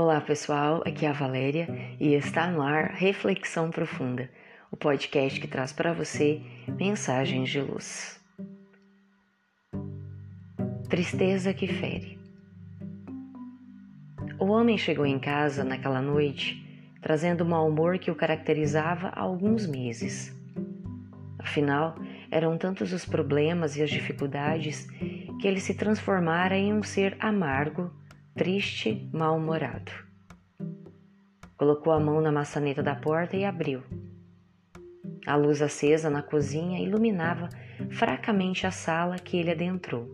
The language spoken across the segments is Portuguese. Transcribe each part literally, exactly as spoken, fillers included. Olá pessoal, aqui é a Valéria e está no ar Reflexão Profunda, o podcast que traz para você mensagens de luz. Tristeza que fere. O homem chegou em casa naquela noite, trazendo um mau humor que o caracterizava há alguns meses. Afinal, eram tantos os problemas e as dificuldades que ele se transformara em um ser amargo, triste, mal-humorado. Colocou a mão na maçaneta da porta e abriu. A luz acesa na cozinha iluminava fracamente a sala que ele adentrou.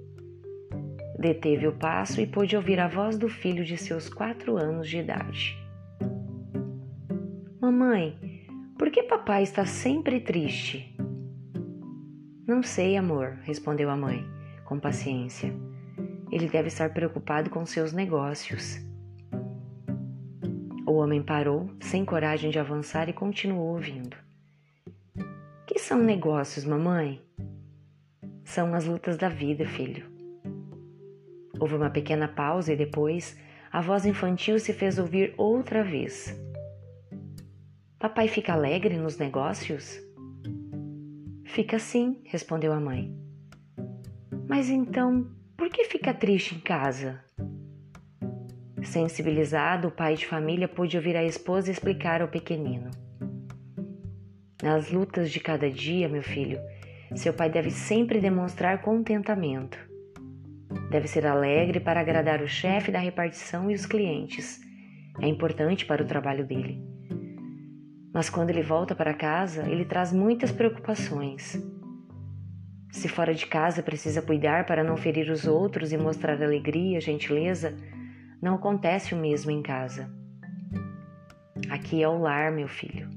Deteve o passo e pôde ouvir a voz do filho de seus quatro anos de idade. — Mamãe, por que papai está sempre triste? — Não sei, amor, respondeu a mãe, com paciência. Ele deve estar preocupado com seus negócios. O homem parou, sem coragem de avançar, e continuou ouvindo. — Que são negócios, mamãe? — São as lutas da vida, filho. Houve uma pequena pausa e depois a voz infantil se fez ouvir outra vez. — Papai fica alegre nos negócios? — Fica sim, respondeu a mãe. — Mas então... por que fica triste em casa? Sensibilizado, o pai de família pôde ouvir a esposa explicar ao pequenino. Nas lutas de cada dia, meu filho, seu pai deve sempre demonstrar contentamento. Deve ser alegre para agradar o chefe da repartição e os clientes. É importante para o trabalho dele. Mas quando ele volta para casa, ele traz muitas preocupações. Se fora de casa precisa cuidar para não ferir os outros e mostrar alegria, gentileza, não acontece o mesmo em casa. Aqui é o lar, meu filho,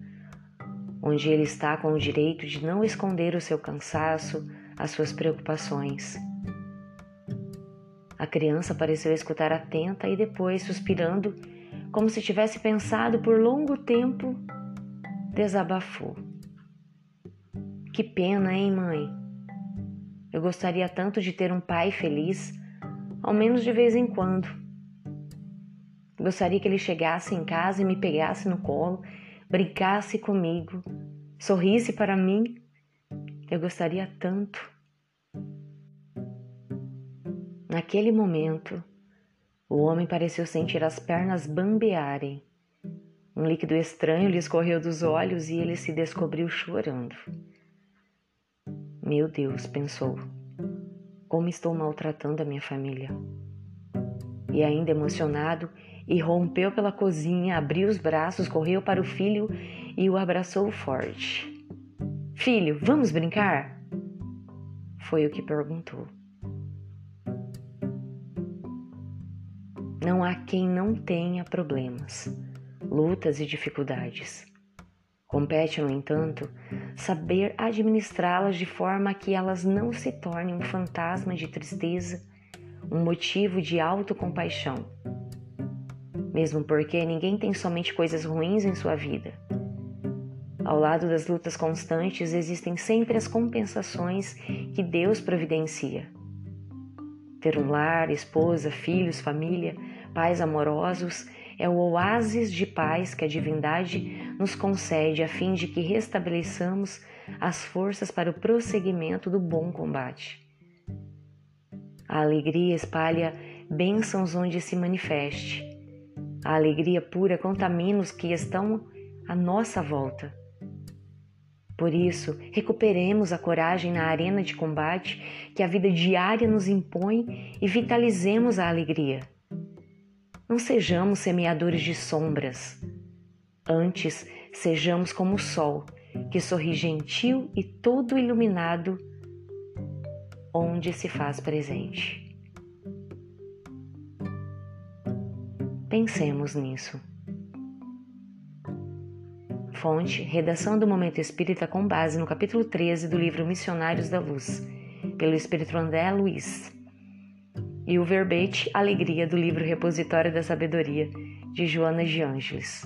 onde ele está com o direito de não esconder o seu cansaço, as suas preocupações. A criança pareceu escutar atenta e depois, suspirando, como se tivesse pensado por longo tempo, desabafou. Que pena, hein, mãe? Eu gostaria tanto de ter um pai feliz, ao menos de vez em quando. Gostaria que ele chegasse em casa e me pegasse no colo, brincasse comigo, sorrisse para mim. Eu gostaria tanto. Naquele momento, o homem pareceu sentir as pernas bambearem. Um líquido estranho lhe escorreu dos olhos e ele se descobriu chorando. Meu Deus, pensou, como estou maltratando a minha família. E ainda emocionado, irrompeu pela cozinha, abriu os braços, correu para o filho e o abraçou forte. Filho, vamos brincar? Foi o que perguntou. Não há quem não tenha problemas, lutas e dificuldades. Compete, no entanto, saber administrá-las de forma que elas não se tornem um fantasma de tristeza, um motivo de autocompaixão. Mesmo porque ninguém tem somente coisas ruins em sua vida. Ao lado das lutas constantes existem sempre as compensações que Deus providencia. Ter um lar, esposa, filhos, família, pais amorosos... é o oásis de paz que a divindade nos concede a fim de que restabeleçamos as forças para o prosseguimento do bom combate. A alegria espalha bênçãos onde se manifeste. A alegria pura contamina os que estão à nossa volta. Por isso, recuperemos a coragem na arena de combate que a vida diária nos impõe e vitalizemos a alegria. Não sejamos semeadores de sombras. Antes, sejamos como o sol, que sorri gentil e todo iluminado, onde se faz presente. Pensemos nisso. Fonte, redação do Momento Espírita com base no capítulo treze do livro Missionários da Luz, pelo espírito André Luiz. E o verbete Alegria, do livro Repositório da Sabedoria, de Joana de Ângeles.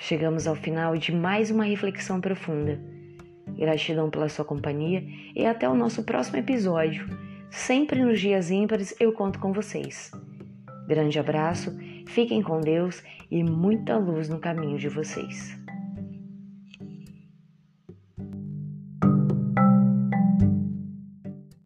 Chegamos ao final de mais uma reflexão profunda. Gratidão pela sua companhia e até o nosso próximo episódio. Sempre nos dias ímpares eu conto com vocês. Grande abraço, fiquem com Deus e muita luz no caminho de vocês.